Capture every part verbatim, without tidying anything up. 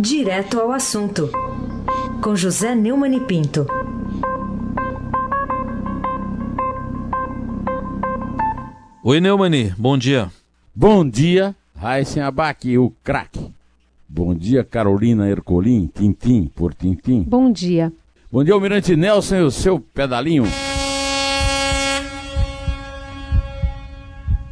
Direto ao assunto, com José Nêumanne Pinto. Oi, Nêumanne, bom dia. Bom dia, Raíssa Abac, o craque. Bom dia, Carolina Ercolim, tintim por tintim. Bom dia. Bom dia, Almirante Nelson e o seu pedalinho.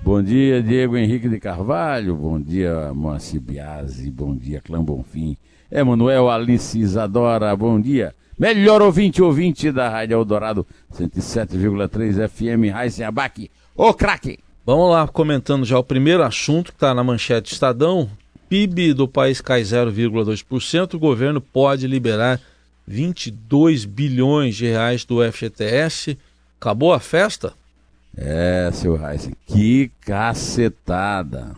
Bom dia, Diego Henrique de Carvalho, bom dia, Moacir Biase, bom dia, Clã Bonfim, é Manuel Alice Isadora, bom dia, melhor ouvinte, ouvinte da Rádio Eldorado, cento e sete vírgula três F M, Raíssa Abac, ô craque! Vamos lá, comentando já o primeiro assunto que está na manchete Estadão, P I B do país cai zero vírgula dois por cento, o governo pode liberar vinte e dois bilhões de reais do F G T S, acabou a festa? É, seu Raíssa, que cacetada.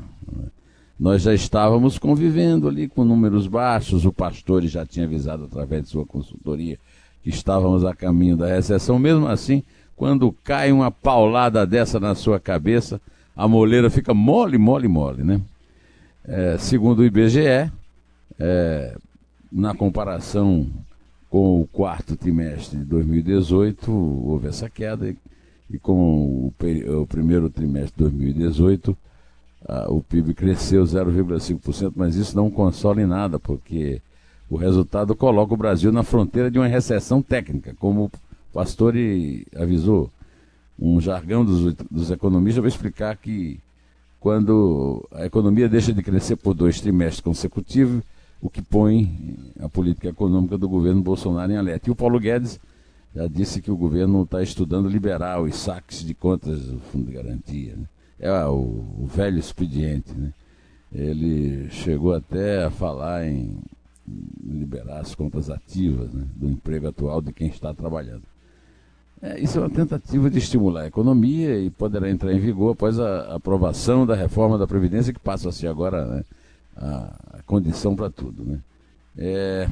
Nós já estávamos convivendo ali com números baixos, o Pastore já tinha avisado através de sua consultoria que estávamos a caminho da recessão. Mesmo assim, quando cai uma paulada dessa na sua cabeça, a moleira fica mole, mole, mole, né? É, segundo o I B G E, é, na comparação com o quarto trimestre de dois mil e dezoito, houve essa queda. E com o primeiro trimestre de dois mil e dezoito, uh, o P I B cresceu zero vírgula cinco por cento, mas isso não consola em nada, porque o resultado coloca o Brasil na fronteira de uma recessão técnica, como o Pastore avisou. Um jargão dos, dos economistas vai explicar que quando a economia deixa de crescer por dois trimestres consecutivos, o que põe a política econômica do governo Bolsonaro em alerta. E o Paulo Guedes já disse que o governo está estudando liberar os saques de contas do Fundo de Garantia, né? É o, o velho expediente, né? Ele chegou até a falar em liberar as contas ativas, né, do emprego atual de quem está trabalhando. É, isso é uma tentativa de estimular a economia e poderá entrar em vigor após a aprovação da reforma da Previdência, que passa a ser agora, né, a, a condição para tudo, né? É...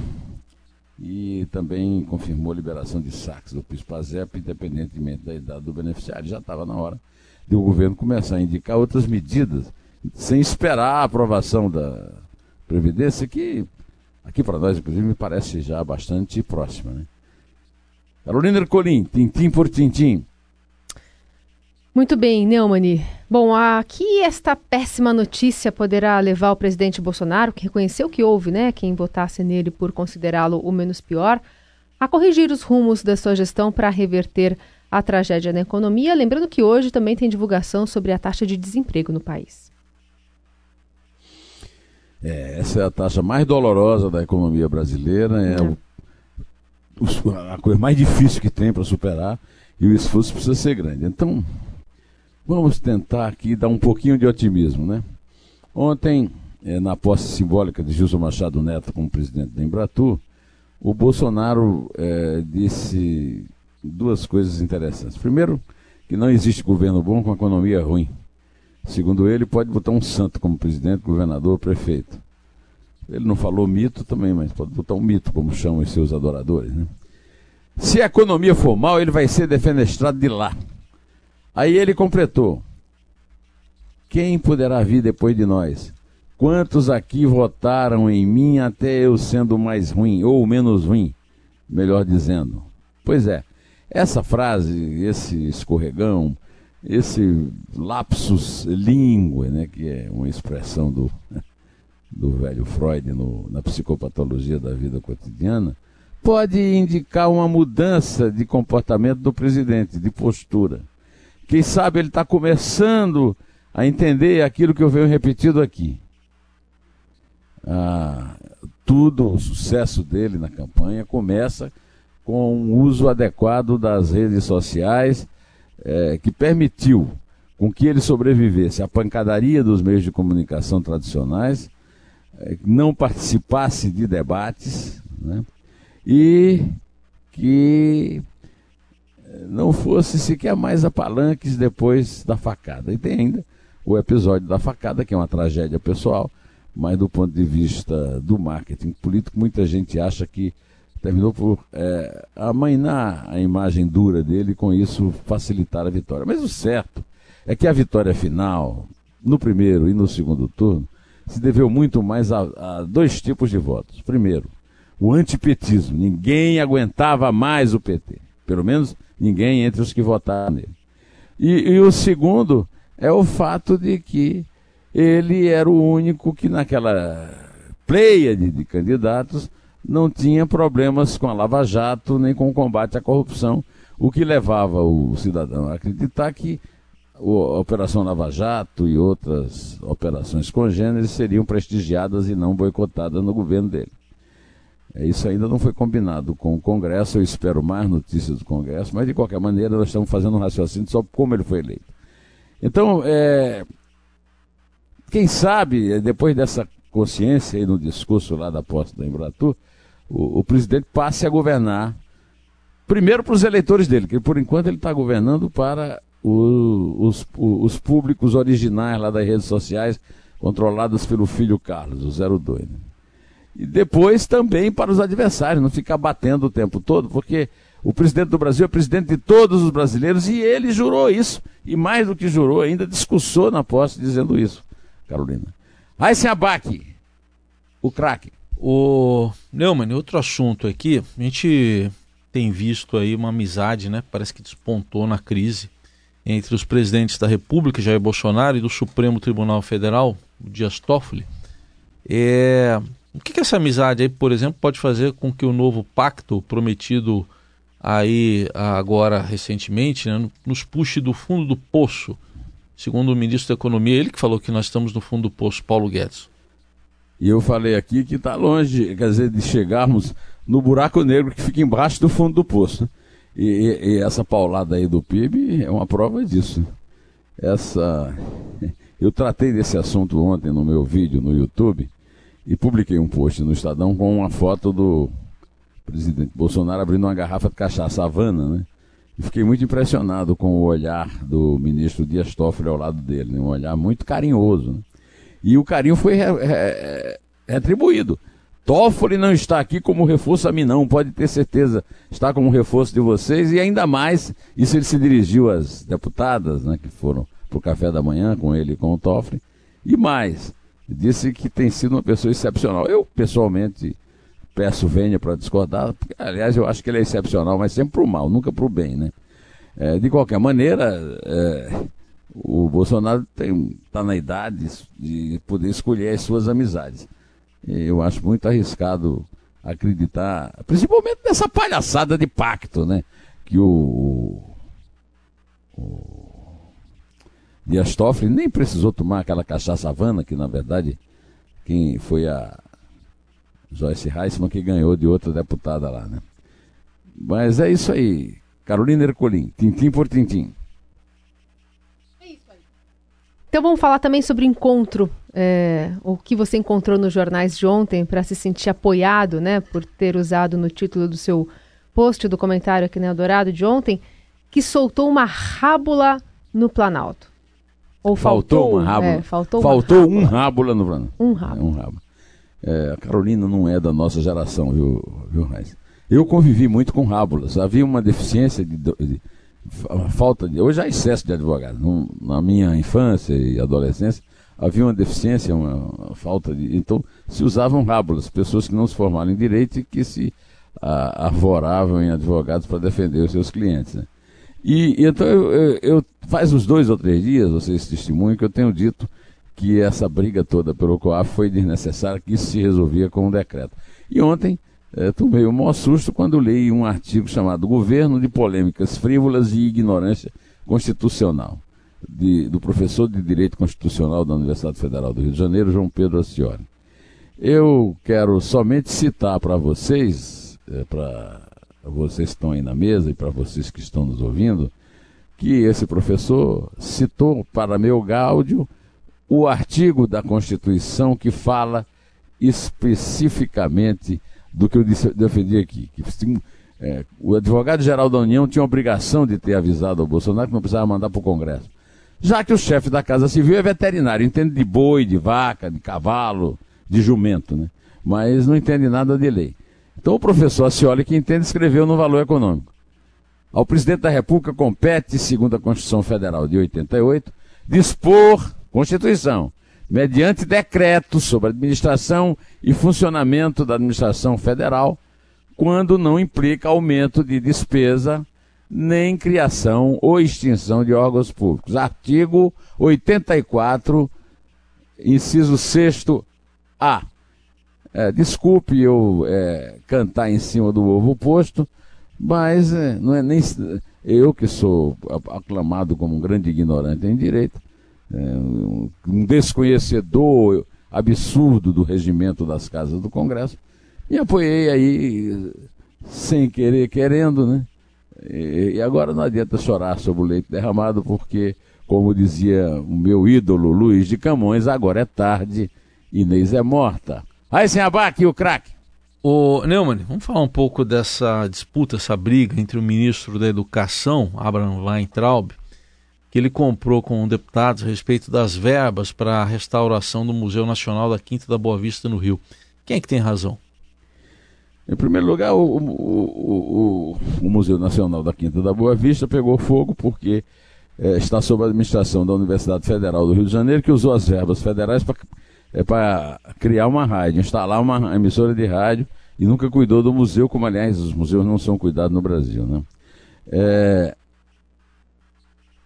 E também confirmou a liberação de saques do PIS-PASEP, independentemente da idade do beneficiário. Já estava na hora de o governo começar a indicar outras medidas, sem esperar a aprovação da Previdência, que aqui para nós, inclusive, me parece já bastante próxima, né? Carolina Ercolim, tintim por tintim. Muito bem, Nêumanne. Bom, aqui esta péssima notícia poderá levar o presidente Bolsonaro, que reconheceu que houve, né, quem votasse nele por considerá-lo o menos pior, a corrigir os rumos da sua gestão para reverter a tragédia na economia. Lembrando que hoje também tem divulgação sobre a taxa de desemprego no país. É, essa é a taxa mais dolorosa da economia brasileira, é, é. O, o, a coisa mais difícil que tem para superar, e o esforço precisa ser grande. Então, vamos tentar aqui dar um pouquinho de otimismo, né? Ontem, na posse simbólica de Gilson Machado Neto como presidente da Embratur, o Bolsonaro eh, disse duas coisas interessantes. Primeiro, que não existe governo bom com economia ruim. Segundo ele, pode botar um santo como presidente, governador, prefeito. Ele não falou mito também, mas pode botar um mito, como chamam os seus adoradores, né? Se a economia for mal, ele vai ser defenestrado de lá. Aí ele completou: quem poderá vir depois de nós? Quantos aqui votaram em mim até eu sendo mais ruim, ou menos ruim, melhor dizendo? Pois é, essa frase, esse escorregão, esse lapsus linguae, né, que é uma expressão do, do velho Freud no, na psicopatologia da vida cotidiana, pode indicar uma mudança de comportamento do presidente, de postura. Quem sabe ele está começando a entender aquilo que eu venho repetindo aqui. Ah, tudo, o sucesso dele na campanha começa com um uso adequado das redes sociais, eh, que permitiu com que ele sobrevivesse à pancadaria dos meios de comunicação tradicionais, eh, não participasse de debates, né, e que não fosse sequer mais a palanques depois da facada. E tem ainda o episódio da facada, que é uma tragédia pessoal, mas do ponto de vista do marketing político, muita gente acha que terminou por é, amainar a imagem dura dele e com isso facilitar a vitória. Mas o certo é que a vitória final, no primeiro e no segundo turno, se deveu muito mais a, a dois tipos de votos. Primeiro, o antipetismo. Ninguém aguentava mais o P T. Pelo menos ninguém entre os que votaram nele. E, e o segundo é o fato de que ele era o único que naquela pleia de, de candidatos não tinha problemas com a Lava Jato nem com o combate à corrupção, o que levava o cidadão a acreditar que a Operação Lava Jato e outras operações congêneres seriam prestigiadas e não boicotadas no governo dele. Isso ainda não foi combinado com o Congresso, eu espero mais notícias do Congresso, mas de qualquer maneira nós estamos fazendo um raciocínio só como ele foi eleito. Então, é, quem sabe, depois dessa consciência aí no discurso lá da posse da Embratur, o, o presidente passe a governar, primeiro para os eleitores dele, que por enquanto ele está governando para o, os, os públicos originais lá das redes sociais, controlados pelo filho Carlos, o zero dois, né? E depois também para os adversários, não ficar batendo o tempo todo, porque o presidente do Brasil é presidente de todos os brasileiros e ele jurou isso. E mais do que jurou, ainda discursou na posse dizendo isso, Carolina. Raíssa Abac, o craque. Ô, Nêumanne, outro assunto aqui, a gente tem visto aí uma amizade, né? Parece que despontou na crise entre os presidentes da República, Jair Bolsonaro, e do Supremo Tribunal Federal, o Dias Toffoli. É... O que, que essa amizade aí, por exemplo, pode fazer com que o novo pacto prometido aí agora recentemente, né, nos puxe do fundo do poço, segundo o ministro da Economia, ele que falou que nós estamos no fundo do poço, Paulo Guedes. E eu falei aqui que está longe, quer dizer, de chegarmos no buraco negro que fica embaixo do fundo do poço. E, e, e essa paulada aí do P I B é uma prova disso. Essa... Eu tratei desse assunto ontem no meu vídeo no YouTube, e publiquei um post no Estadão com uma foto do presidente Bolsonaro abrindo uma garrafa de cachaça Havana, né? E fiquei muito impressionado com o olhar do ministro Dias Toffoli ao lado dele, né? Um olhar muito carinhoso, né? E o carinho foi re- re- retribuído. Toffoli não está aqui como reforço a mim não, pode ter certeza, está como reforço de vocês e ainda mais, isso ele se dirigiu às deputadas, né, que foram para o café da manhã com ele e com o Toffoli, e mais... Disse que tem sido uma pessoa excepcional. Eu, pessoalmente, peço vênia para discordar, porque, aliás, eu acho que ele é excepcional, mas sempre para o mal, nunca para o bem, né? É, de qualquer maneira, é, o Bolsonaro está na idade de poder escolher as suas amizades. E eu acho muito arriscado acreditar, principalmente nessa palhaçada de pacto, né? Que o... o Dias Toffoli nem precisou tomar aquela cachaça Havana, que na verdade quem foi a Joyce Reisman que ganhou de outra deputada lá, né? Mas é isso aí, Carolina Ercolim, tintim por tintim. É isso aí. Então vamos falar também sobre encontro, é, o que você encontrou nos jornais de ontem para se sentir apoiado, né, por ter usado no título do seu post, do comentário aqui no Eldorado de ontem, que soltou uma rábula no Planalto. Ou faltou, faltou uma rábula. É, faltou faltou uma rábula. um rábula no plano. Um rábula. É, um rábula. É, a Carolina não é da nossa geração, viu, viu, Raíssa? Eu convivi muito com rábulas. Havia uma deficiência de, de, de falta de. Hoje há excesso de advogados. Não, na minha infância e adolescência, havia uma deficiência, uma, uma falta de. Então, se usavam rábulas, pessoas que não se formaram em direito e que se a, arvoravam em advogados para defender os seus clientes, né? E, e então, eu, eu, eu, faz uns dois ou três dias, vocês testemunham, que eu tenho dito que essa briga toda pelo COAF foi desnecessária, que isso se resolvia com um decreto. E ontem, eh, tomei o maior susto quando li um artigo chamado Governo de Polêmicas Frívolas e Ignorância Constitucional, de, do professor de Direito Constitucional da Universidade Federal do Rio de Janeiro, João Pedro Accioly. Eu quero somente citar para vocês, eh, para... vocês que estão aí na mesa e para vocês que estão nos ouvindo, que esse professor citou para meu gáudio o artigo da Constituição que fala especificamente do que eu defendi aqui. Que, é, o advogado-geral da União tinha a obrigação de ter avisado ao Bolsonaro que não precisava mandar para o Congresso. Já que o chefe da Casa Civil é veterinário, entende de boi, de vaca, de cavalo, de jumento, né? Mas não entende nada de lei. Então o professor Accioly, que entende, escreveu no Valor Econômico. Ao presidente da República compete, segundo a Constituição Federal de oitenta e oito, dispor, Constituição, mediante decreto sobre administração e funcionamento da administração federal, quando não implica aumento de despesa nem criação ou extinção de órgãos públicos. Artigo oitenta e quatro, inciso sexto A. É, desculpe eu é, cantar em cima do ovo posto, mas é, não é nem eu que sou aclamado como um grande ignorante em direito, é, um, um desconhecedor absurdo do regimento das casas do Congresso, e apoiei aí, sem querer, querendo, né? E, e agora não adianta chorar sobre o leite derramado, porque, como dizia o meu ídolo Luiz de Camões, agora é tarde, Inês é morta. Raíssa Abac, o craque. Ô, Nêumanne, vamos falar um pouco dessa disputa, essa briga entre o ministro da Educação, Abraham Weintraub, que ele comprou com deputados a respeito das verbas para a restauração do Museu Nacional da Quinta da Boa Vista no Rio. Quem é que tem razão? Em primeiro lugar, o, o, o, o Museu Nacional da Quinta da Boa Vista pegou fogo porque é, está sob a administração da Universidade Federal do Rio de Janeiro, que usou as verbas federais para... é para criar uma rádio, instalar uma emissora de rádio, e nunca cuidou do museu, como, aliás, os museus não são cuidados no Brasil, né? É,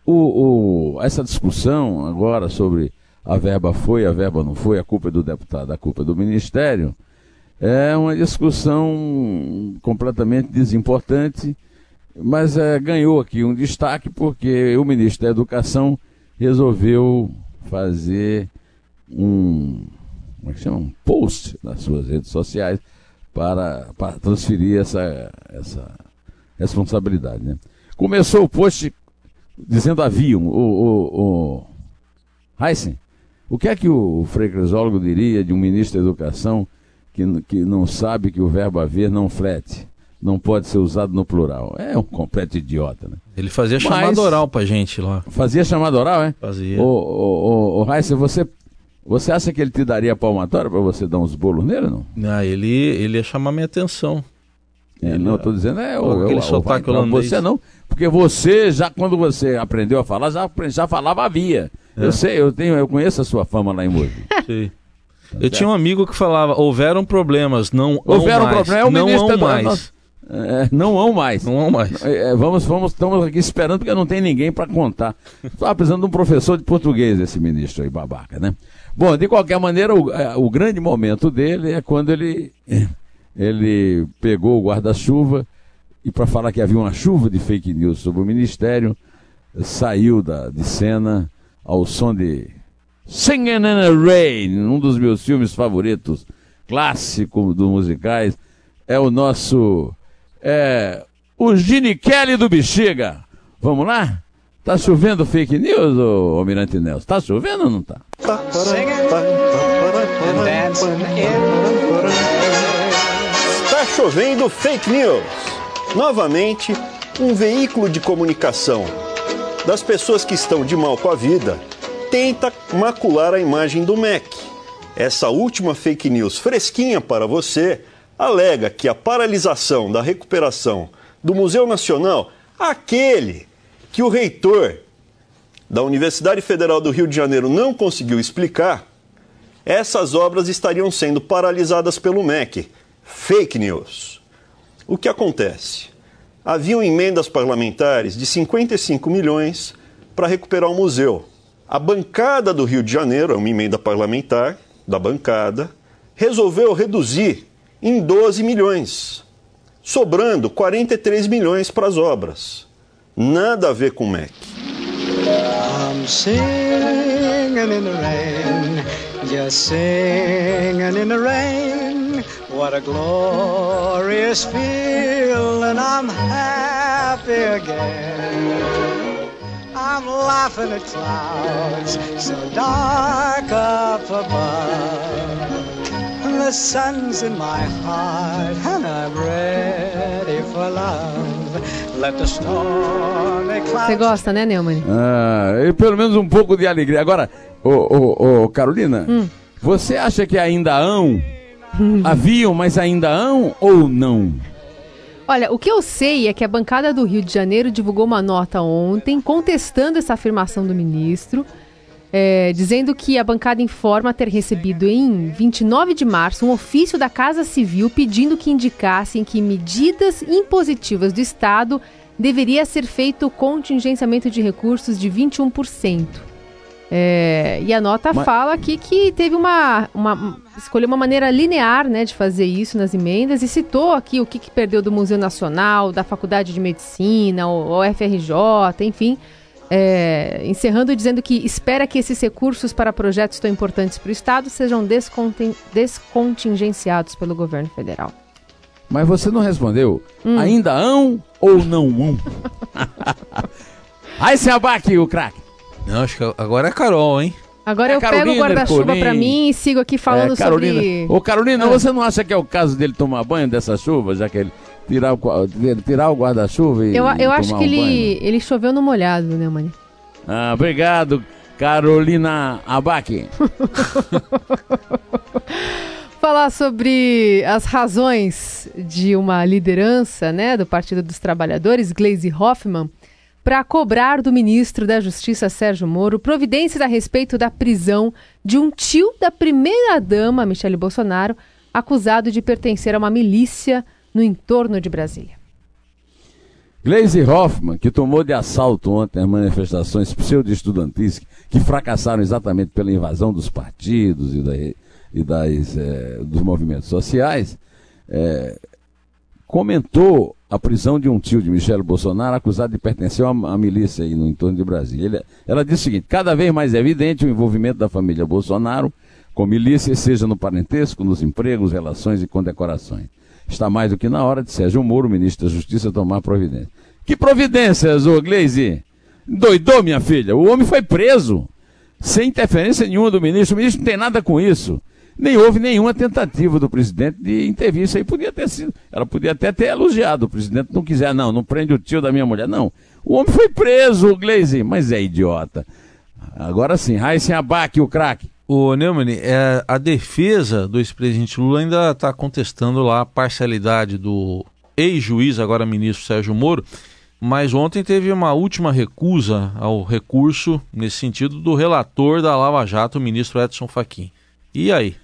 o, o, essa discussão agora sobre a verba foi, a verba não foi, a culpa é do deputado, a culpa é do Ministério, é uma discussão completamente desimportante, mas é, ganhou aqui um destaque porque o ministro da Educação resolveu fazer... Um, como é que chama? um post nas suas redes sociais para, para transferir essa, essa responsabilidade, né? Começou o post dizendo avião, o, o, o... Heisen, o que é que o Frei Crisólogo diria de um ministro da Educação que, que não sabe que o verbo haver não flete, não pode ser usado no plural? É um completo idiota, né? Ele fazia Mas... chamada oral pra gente lá. Fazia chamada oral, é? Fazia. O Heisen, você... Você acha que ele te daria palmatória para você dar uns bolos nele, não? Não, ele, ele ia chamar minha atenção. É, ele, não, eu tô dizendo, é... O, aquele eu, sotaque eu, holandês. Você não, porque você, já quando você aprendeu a falar, já, já falava havia. É. Eu sei, eu, tenho, eu conheço a sua fama lá em Mogi. Sim. Tá eu certo? Tinha um amigo que falava, houveram problemas, não houveram mais. Problemas, é o não ministro... Hão mais. Nós, é, não hão mais. Não hão mais. É, vamos, vamos, estamos aqui esperando, porque não tem ninguém para contar. Estava precisando de um professor de português, esse ministro aí, babaca, né? Bom, de qualquer maneira, o, o grande momento dele é quando ele, ele pegou o guarda-chuva e, para falar que havia uma chuva de fake news sobre o Ministério, saiu da, de cena ao som de Singing in the Rain, um dos meus filmes favoritos, clássico dos musicais, é o nosso, é, o Gene Kelly do Bexiga. Vamos lá? Tá chovendo fake news, ô Almirante Nelson? Tá chovendo ou não tá? Tá chovendo fake news. Novamente, um veículo de comunicação das pessoas que estão de mal com a vida tenta macular a imagem do M E C. Essa última fake news fresquinha para você alega que a paralisação da recuperação do Museu Nacional, aquele... que o reitor da Universidade Federal do Rio de Janeiro não conseguiu explicar, essas obras estariam sendo paralisadas pelo M E C. Fake news. O que acontece? Haviam emendas parlamentares de cinquenta e cinco milhões para recuperar o museu. A bancada do Rio de Janeiro, é uma emenda parlamentar da bancada, resolveu reduzir em doze milhões, sobrando quarenta e três milhões para as obras. Nada a ver com o M E C. I'm singing in the rain, just singing in the rain. What a glorious feeling, I'm happy again. I'm laughing at clouds so dark up above. The sun's in my heart and I'm ready for love. Você gosta, né, Nêumanne? Ah, e pelo menos um pouco de alegria. Agora, ô, ô, ô, Carolina, hum. você acha que ainda hão? Hum. Haviam, mas ainda hão ou não? Olha, o que eu sei é que a bancada do Rio de Janeiro divulgou uma nota ontem contestando essa afirmação do ministro, é, dizendo que a bancada informa ter recebido em vinte e nove de março um ofício da Casa Civil pedindo que indicassem que medidas impositivas do Estado deveria ser feito o contingenciamento de recursos de vinte e um por cento. É, e a nota Mas... fala aqui que teve uma, uma... escolheu uma maneira linear, né, de fazer isso nas emendas, e citou aqui o que, que perdeu do Museu Nacional, da Faculdade de Medicina, o U F R J, enfim... É, encerrando dizendo que espera que esses recursos para projetos tão importantes para o Estado sejam descontin- descontingenciados pelo governo federal. Mas você não respondeu. Hum. Ainda hão ou não hão? Aí se abaque o craque. Não, acho que agora é Carol, hein? Agora é eu Carolina, pego o guarda-chuva para mim e sigo aqui falando é, Carolina. sobre... Ô Carolina, ah. você não acha que é o caso dele tomar banho dessa chuva, já que ele... Tirar o, tirar o guarda-chuva e Eu, eu e tomar acho que um ele, banho, né? ele choveu no molhado, né, Mani? Ah, obrigado, Carolina Abac. Falar sobre as razões de uma liderança, né, do Partido dos Trabalhadores, Gleisi Hoffmann, para cobrar do ministro da Justiça, Sérgio Moro, providências a respeito da prisão de um tio da primeira-dama, Michele Bolsonaro, acusado de pertencer a uma milícia no entorno de Brasília. Gleisi Hoffmann, que tomou de assalto ontem as manifestações pseudo-estudantis que fracassaram exatamente pela invasão dos partidos e, da, e das, é, dos movimentos sociais, é, comentou a prisão de um tio de Michele Bolsonaro acusado de pertencer a uma milícia aí no entorno de Brasília. Ele, ela disse o seguinte: cada vez mais é evidente o envolvimento da família Bolsonaro com milícias, seja no parentesco, nos empregos, relações e condecorações. Está mais do que na hora de Sérgio Moro, ministro da Justiça, tomar providência. Que providências, ô Gleisi? Doidou, minha filha? O homem foi preso, sem interferência nenhuma do ministro. O ministro não tem nada com isso. Nem houve nenhuma tentativa do presidente de intervir. Isso aí podia ter sido. Ela podia até ter elogiado. O presidente não quiser, não, não prende o tio da minha mulher, não. O homem foi preso, ô Gleisi. Mas é idiota. Agora sim, Raíssa Abac, o craque. O Nêumanne, é, a defesa do ex-presidente Lula ainda está contestando lá a parcialidade do ex-juiz, agora ministro Sérgio Moro, mas ontem teve uma última recusa ao recurso, nesse sentido, do relator da Lava Jato, o ministro Edson Fachin. E aí?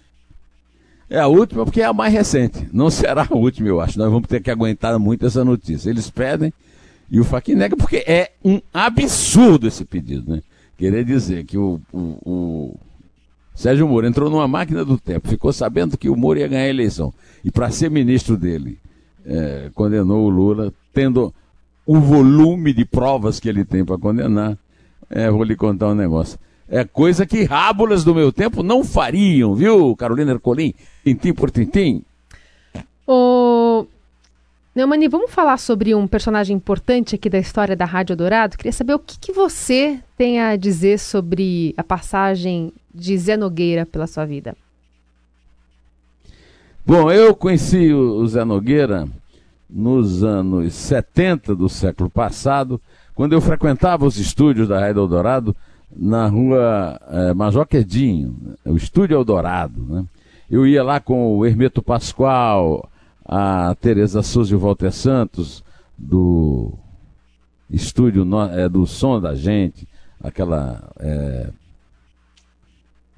É a última porque é a mais recente. Não será a última, eu acho. Nós vamos ter que aguentar muito essa notícia. Eles pedem e o Fachin nega porque é um absurdo esse pedido, né? Querer dizer que o... o, o... Sérgio Moro entrou numa máquina do tempo, ficou sabendo que o Moro ia ganhar a eleição. E para ser ministro dele, é, condenou o Lula, tendo o volume de provas que ele tem para condenar. É, vou lhe contar um negócio. É coisa que rábulas do meu tempo não fariam, viu, Carolina Ercolim? Tintim por tintim. Ô, Nêumanne, vamos falar sobre um personagem importante aqui da história da Rádio Dourado. Queria saber o que, que você tem a dizer sobre a passagem de Zé Nogueira pela sua vida. Bom, eu conheci o Zé Nogueira nos anos setenta do século passado, quando eu frequentava os estúdios da Rádio Eldorado na rua é, Major Quedinho, o Estúdio Eldorado, né? Eu ia lá com o Hermeto Pascoal, a Tereza Souza e o Walter Santos, do estúdio no, é, do Som da Gente, aquela... É,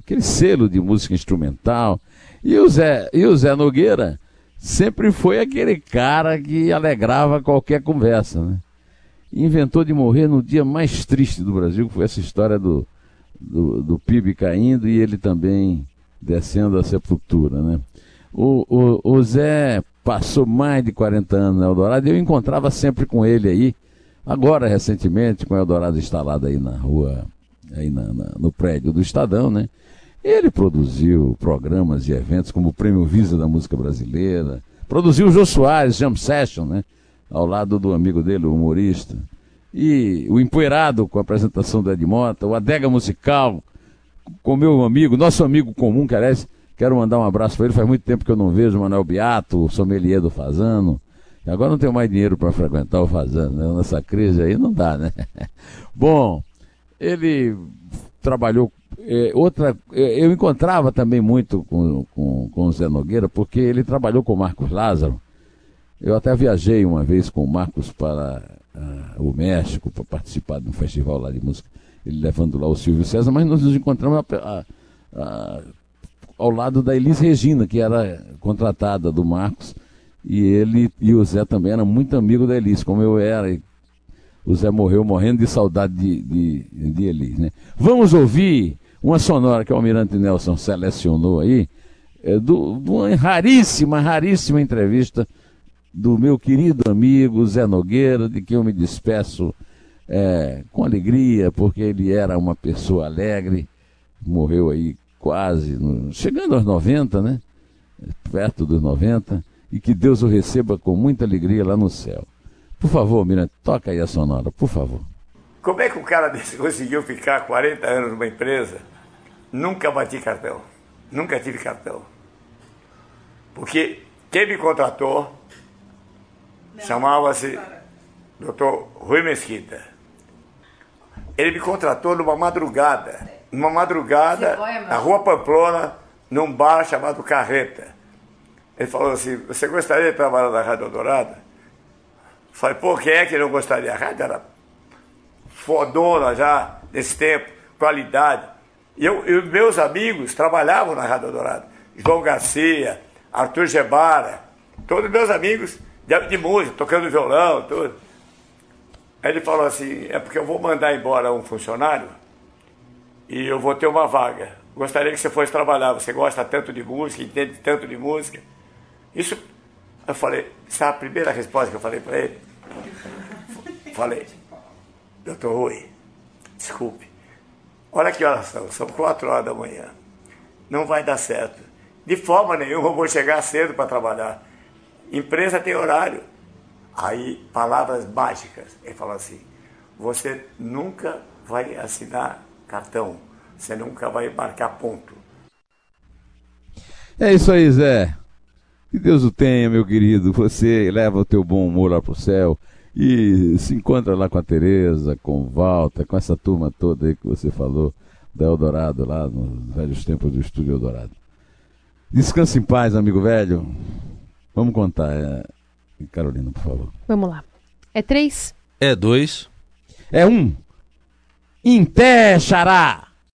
aquele selo de música instrumental. E o, Zé, e o Zé Nogueira sempre foi aquele cara que alegrava qualquer conversa, né? Inventou de morrer no dia mais triste do Brasil, que foi essa história do, do, do P I B caindo e ele também descendo à sepultura, né? O, o, o Zé passou mais de quarenta anos na Eldorado e eu encontrava sempre com ele aí, agora recentemente, com a Eldorado instalada aí na rua, aí na, na, no prédio do Estadão, né? Ele produziu programas e eventos como o Prêmio Visa da Música Brasileira, produziu o Jô Soares, Jam Session, né? Ao lado do amigo dele, o humorista, e o Empoeirado, com a apresentação do Ed Mota, o Adega Musical, com meu amigo, nosso amigo comum, que aliás, quero mandar um abraço para ele, faz muito tempo que eu não vejo, o Manuel Biato, o sommelier do Fasano. Agora não tenho mais dinheiro para frequentar o Fasano, né? Nessa crise aí não dá, né? Bom, ele trabalhou... É, outra, eu encontrava também muito com, com, com o Zé Nogueira, porque ele trabalhou com o Marcos Lázaro. Eu até viajei uma vez com o Marcos para uh, o México, para participar de um festival lá de música. ele levando lá o Silvio César, mas nós nos encontramos a, a, a, ao lado da Elis Regina, que era contratada do Marcos, e ele e o Zé também eram muito amigos da Elis, como eu era. E o Zé morreu morrendo de saudade de, de, de Elis, né? Vamos ouvir uma sonora que o Almirante Nelson selecionou aí, é, do, de uma raríssima, raríssima entrevista do meu querido amigo Zé Nogueira, de quem eu me despeço é, com alegria, porque ele era uma pessoa alegre, morreu aí quase, no, chegando aos noventa, né? Perto dos noventa, e que Deus o receba com muita alegria lá no céu. Por favor, Miranda, toca aí a sonora, por favor. Como é que o cara desse conseguiu ficar quarenta anos numa empresa? Nunca bati cartão, nunca tive cartão. Porque quem me contratou chamava-se doutor Rui Mesquita. Ele me contratou numa madrugada, numa madrugada, na Rua Pamplona, num bar chamado Carreta. Ele falou assim, você gostaria de trabalhar na Rádio Dourada? Eu falei, pô, quem é que não gostaria? A rádio era fodona já, nesse tempo, qualidade. E eu, eu, meus amigos trabalhavam na Rádio Dourada. João Garcia, Arthur Gebara, todos meus amigos de, de música, tocando violão, tudo. Aí ele falou assim, é porque eu vou mandar embora um funcionário e eu vou ter uma vaga. Gostaria que você fosse trabalhar, você gosta tanto de música, entende tanto de música. Isso, eu falei, sabe a primeira resposta que eu falei para ele? Falei, doutor Rui, desculpe, olha que horas são, são quatro horas da manhã, não vai dar certo. De forma nenhuma eu vou chegar cedo para trabalhar, empresa tem horário. Aí, palavras mágicas, ele falou assim, você nunca vai assinar cartão, você nunca vai marcar ponto. É isso aí, Zé. Que Deus o tenha, meu querido. Você leva o teu bom humor lá pro céu e se encontra lá com a Tereza, com o Walter, com essa turma toda aí que você falou da Eldorado, lá nos velhos tempos do Estúdio Eldorado. Descanse em paz, amigo velho. Vamos contar, é... Carolina, por favor. Vamos lá. É três? É dois? É um? Em pé, xará!